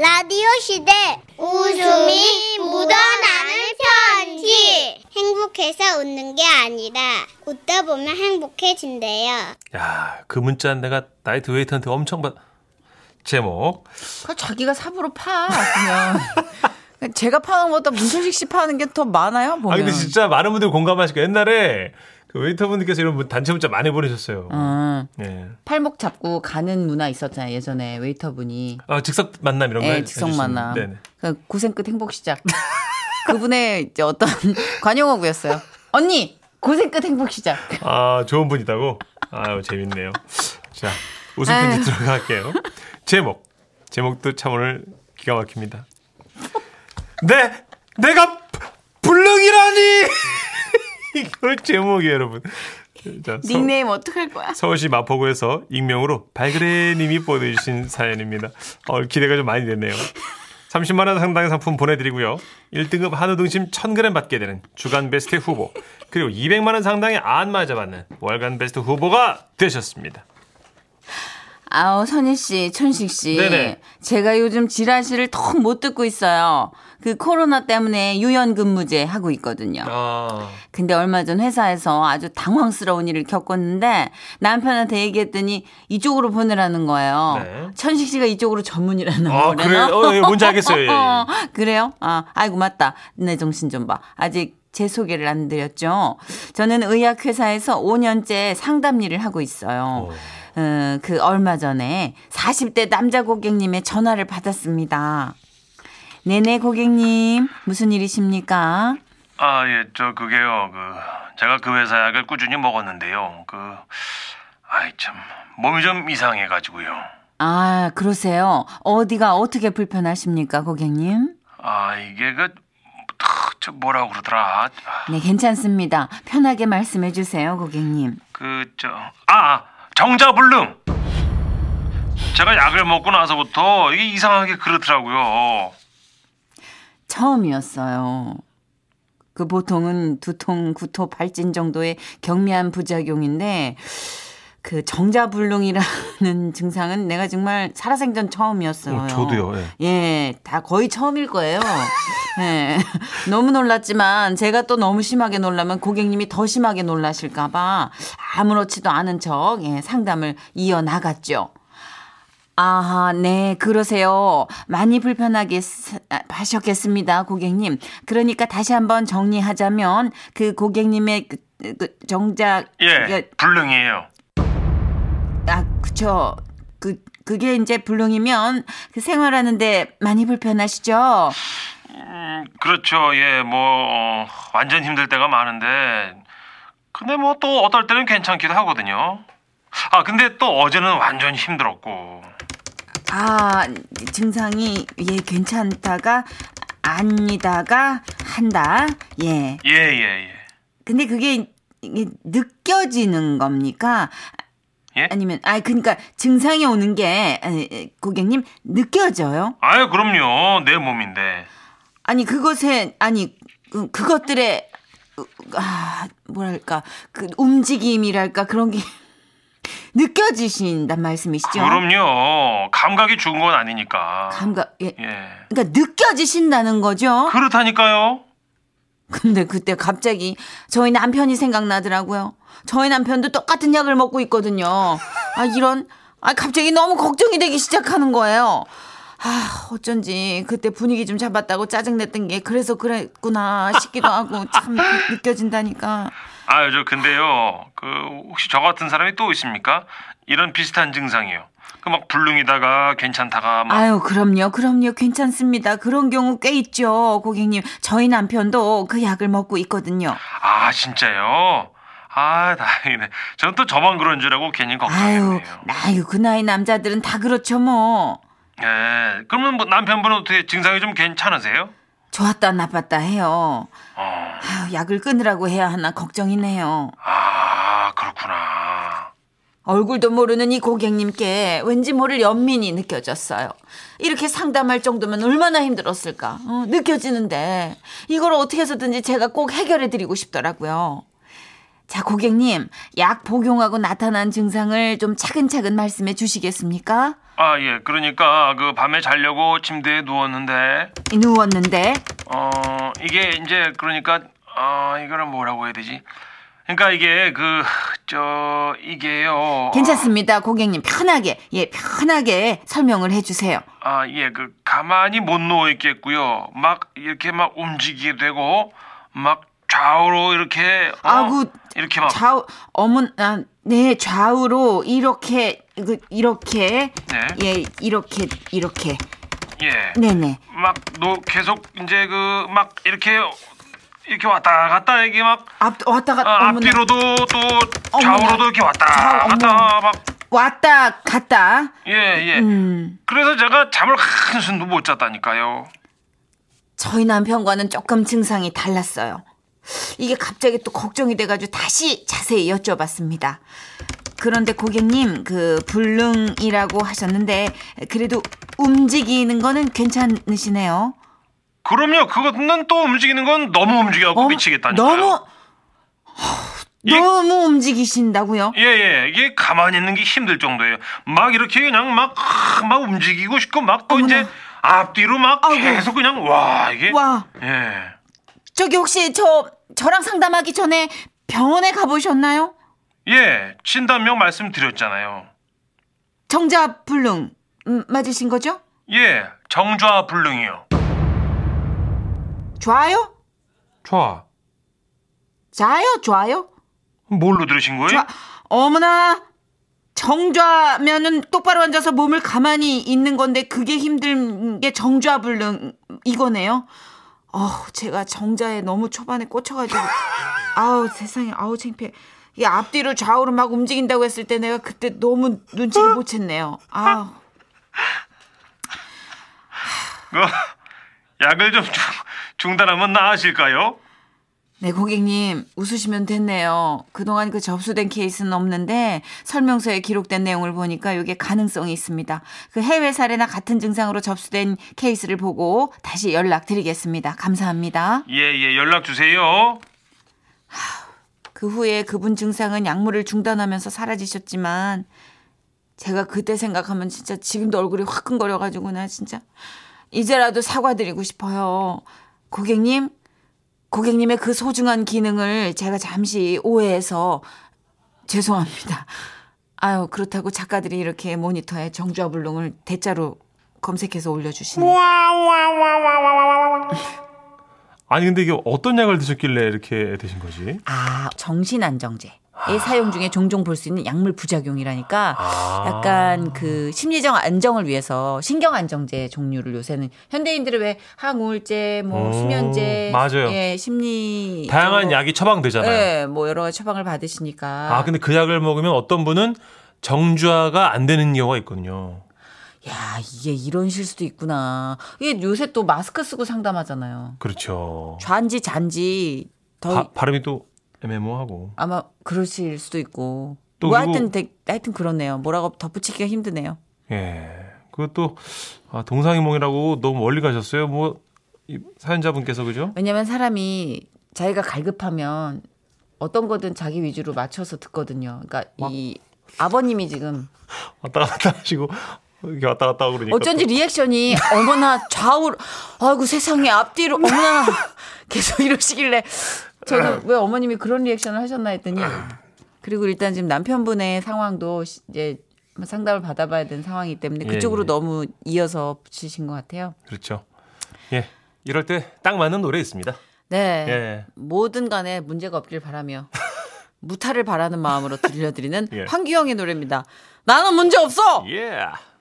라디오 시대 웃음이 묻어나는 편지. 행복해서 웃는 게 아니라 웃다 보면 행복해진대요. 야, 그 문자 내가 나이트웨이트한테 엄청 받... 제목 자기가 삽으로 파 그냥. 제가 파는 것보다 문철식 씨 파는 게 더 많아요 보면. 아 근데 진짜 많은 분들이 공감하실 거예요. 옛날에 그 웨이터분들께서 이런 단체 문자 많이 보내셨어요. 네. 팔목 잡고 가는 문화 있었잖아요. 예전에 웨이터분이. 아, 즉석 만남 이런 거. 네, 즉석 만남. 그러니까 고생 끝 행복 시작. 그분의 이제 어떤 관용어구였어요. 언니 고생 끝 행복 시작. 아, 좋은 분이다고? 아유, 재밌네요. 자, 웃음 편지 들어갈게요. 제목도 참 오늘 기가 막힙니다. 네, 내가 불능이라니. 이걸 제목이에요, 여러분. 자, 닉네임 어떡할 거야? 서울시 마포구에서 익명으로 발그레님이 보내주신 사연입니다. 기대가 좀 많이 되네요. 30만 원 상당의 상품 보내드리고요. 1등급 한우 등심 1000g 받게 되는 주간 베스트 후보, 그리고 200만 원 상당의 안 맞아받는 월간 베스트 후보가 되셨습니다. 아우, 선희 씨, 천식 씨. 네네. 제가 요즘 지라시를 턱 못 듣고 있어요. 그 코로나 때문에 유연근무제 하고 있거든요. 근데 얼마 전 회사에서 아주 당황스러운 일을 겪었는데 남편한테 얘기했더니 이쪽으로 보내라는 거예요. 네. 천식 씨가 이쪽으로 전문이라는 거래요. 그래요? 뭔지 알겠어요. 예. 그래요? 아, 아이고 맞다. 내 정신 좀 봐. 아직 제 소개를 안 드렸죠. 저는 의학회사에서 5년째 상담 일을 하고 있어요. 그 얼마 전에 40대 남자 고객님의 전화를 받았습니다. 네네, 고객님 무슨 일이십니까? 아, 예, 저 그게요. 제가 그 회사 약을 꾸준히 먹었는데요. 참 몸이 좀 이상해가지고요. 아, 그러세요? 어디가 어떻게 불편하십니까, 고객님? 아, 이게 저 뭐라고 그러더라. 네, 괜찮습니다. 편하게 말씀해 주세요, 고객님. 정자불능. 제가 약을 먹고 나서부터 이게 이상하게 그렇더라고요. 처음이었어요. 그 보통은 두통, 구토, 발진 정도의 경미한 부작용인데 그 정자불능이라는 증상은 내가 정말 살아생전 처음이었어요. 저도요. 예. 예, 다 거의 처음일 거예요. 예, 너무 놀랐지만 제가 또 너무 심하게 놀라면 고객님이 더 심하게 놀라실까 봐 아무렇지도 않은 척 상담을 이어나갔죠. 아하, 네, 그러세요. 많이 불편하게 하셨겠습니다, 고객님. 그러니까 다시 한번 정리하자면 그 고객님의 불능이에요. 아, 그쵸. 그게 이제 불능이면 그 생활하는데 많이 불편하시죠? 그렇죠. 예, 완전 힘들 때가 많은데, 근데 또 어떨 때는 괜찮기도 하거든요. 아, 근데 또 어제는 완전 힘들었고. 아, 증상이 괜찮다가 아니다가 한다. 예. 근데 그게 느껴지는 겁니까? 예? 아니면 그러니까 증상이 오는 게 고객님 느껴져요? 아유, 그럼요. 내 몸인데. 그것들의 움직임이랄까 그런 게 느껴지신단 말씀이시죠? 그럼요. 감각이 죽은 건 아니니까. 감각. 예. 그러니까 느껴지신다는 거죠? 그렇다니까요. 근데 그때 갑자기 저희 남편이 생각나더라고요. 저희 남편도 똑같은 약을 먹고 있거든요. 갑자기 너무 걱정이 되기 시작하는 거예요. 아, 어쩐지 그때 분위기 좀 잡았다고 짜증냈던 게 그래서 그랬구나 싶기도 하고 참 느껴진다니까. 아유, 저 근데요. 혹시 저 같은 사람이 또 있습니까? 이런 비슷한 증상이요. 불능이다가 괜찮다가 아유, 그럼요. 괜찮습니다. 그런 경우 꽤 있죠, 고객님. 저희 남편도 그 약을 먹고 있거든요. 아, 진짜요? 아, 다행이네. 저는 또 저만 그런 줄 알고 괜히 걱정했네요. 아유, 그 나이 남자들은 다 그렇죠, 뭐. 예, 그러면 남편분은 어떻게 증상이 좀 괜찮으세요? 좋았다 나빴다 해요. 아유, 약을 끊으라고 해야 하나 걱정이네요. 아, 그렇구나. 얼굴도 모르는 이 고객님께 왠지 모를 연민이 느껴졌어요. 이렇게 상담할 정도면 얼마나 힘들었을까 느껴지는데 이걸 어떻게 해서든지 제가 꼭 해결해드리고 싶더라고요. 자, 고객님, 약 복용하고 나타난 증상을 좀 차근차근 말씀해 주시겠습니까? 아, 예. 그러니까 그 밤에 자려고 침대에 누웠는데 이게 이제 그러니까 이거를 뭐라고 해야 되지? 그러니까 이게 이게요. 괜찮습니다. 고객님 편하게, 예, 편하게 설명을 해 주세요. 아, 예. 그 가만히 못 누워 있겠고요. 막 이렇게 막 움직이게 되고 막 좌우로 이렇게 이렇게 막 좌우로 이렇게 네. 예, 이렇게 예. 네네. 막 계속 이제 그 막 이렇게 왔다 갔다 이게 막 왔다 갔다 앞뒤로도 또 좌우로도 어머나. 이렇게 왔다 갔다 막 왔다 갔다 예예 그래서 제가 잠을 한숨도 못 잤다니까요. 저희 남편과는 조금 증상이 달랐어요. 이게 갑자기 또 걱정이 돼가지고 다시 자세히 여쭤봤습니다. 그런데 고객님 불능이라고 하셨는데 그래도 움직이는 거는 괜찮으시네요. 그럼요. 그것은 또 움직이는 건 너무 움직여갖고 미치겠다니까요. 너무 움직이신다고요? 예예. 이게 가만히 있는 게 힘들 정도예요. 막 이렇게 그냥 막 움직이고 싶고 막 또 이제 앞뒤로 막 계속 그냥 예. 저기 혹시 저랑 상담하기 전에 병원에 가보셨나요? 예. 진단명 말씀드렸잖아요. 정좌불능 맞으신 거죠? 예. 정좌불능이요. 좌요? 좌요? 뭘로 들으신 거예요? 어머나, 정좌면은 똑바로 앉아서 몸을 가만히 있는 건데 그게 힘든 게 정좌불능 이거네요. 제가 정자에 너무 초반에 꽂혀가지고 세상에 창피해. 이게 앞뒤로 좌우로 막 움직인다고 했을 때 내가 그때 너무 눈치를 못 챘네요. 약을 좀 중단하면 나아질까요? 네, 고객님 웃으시면 됐네요. 그동안 접수된 케이스는 없는데 설명서에 기록된 내용을 보니까 이게 가능성이 있습니다. 해외 사례나 같은 증상으로 접수된 케이스를 보고 다시 연락드리겠습니다. 감사합니다. 예, 연락 주세요. 그 후에 그분 증상은 약물을 중단하면서 사라지셨지만 제가 그때 생각하면 진짜 지금도 얼굴이 화끈거려가지고 나 진짜 이제라도 사과드리고 싶어요. 고객님의 그 소중한 기능을 제가 잠시 오해해서 죄송합니다. 그렇다고 작가들이 이렇게 모니터에 정좌불능을 대자로 검색해서 올려주시는. 아니 근데 이게 어떤 약을 드셨길래 이렇게 되신 거지? 정신안정제. 사용 중에 종종 볼 수 있는 약물 부작용이라니까 약간 심리적 안정을 위해서 신경 안정제 종류를 요새는 현대인들은 왜 항우울제, 수면제, 맞아요. 예, 심리 다양한 약이 처방되잖아요. 네, 여러 가지 처방을 받으시니까. 근데 그 약을 먹으면 어떤 분은 정좌가 안 되는 경우가 있거든요. 야, 이게 이런 실수도 있구나. 이게 요새 또 마스크 쓰고 상담하잖아요. 그렇죠. 잔지 발음이 또 애매모하고 아마 그러실 수도 있고 또 하여튼 그렇네요. 뭐라고 덧붙이기가 힘드네요. 예, 그것도 동상이몽이라고 너무 멀리 가셨어요. 사연자분께서 그죠? 왜냐하면 사람이 자기가 갈급하면 어떤 거든 자기 위주로 맞춰서 듣거든요. 그러니까 이 아버님이 지금 왔다 갔다 하시고 이렇게 왔다 갔다 하고 그러니까 어쩐지 리액션이 어머나 좌우로 아이고 세상에 앞뒤로 어머나 계속 이러시길래 저는 왜 어머님이 그런 리액션을 하셨나 했더니 그리고 일단 지금 남편분의 상황도 이제 상담을 받아봐야 되는 상황이기 때문에 그쪽으로 너무 이어서 붙이신 것 같아요. 그렇죠. 예, 이럴 때 딱 맞는 노래 있습니다. 네, 예. 뭐든 간에 문제가 없길 바라며 무탈을 바라는 마음으로 들려드리는 황규영의 노래입니다. 나는 문제 없어. 예.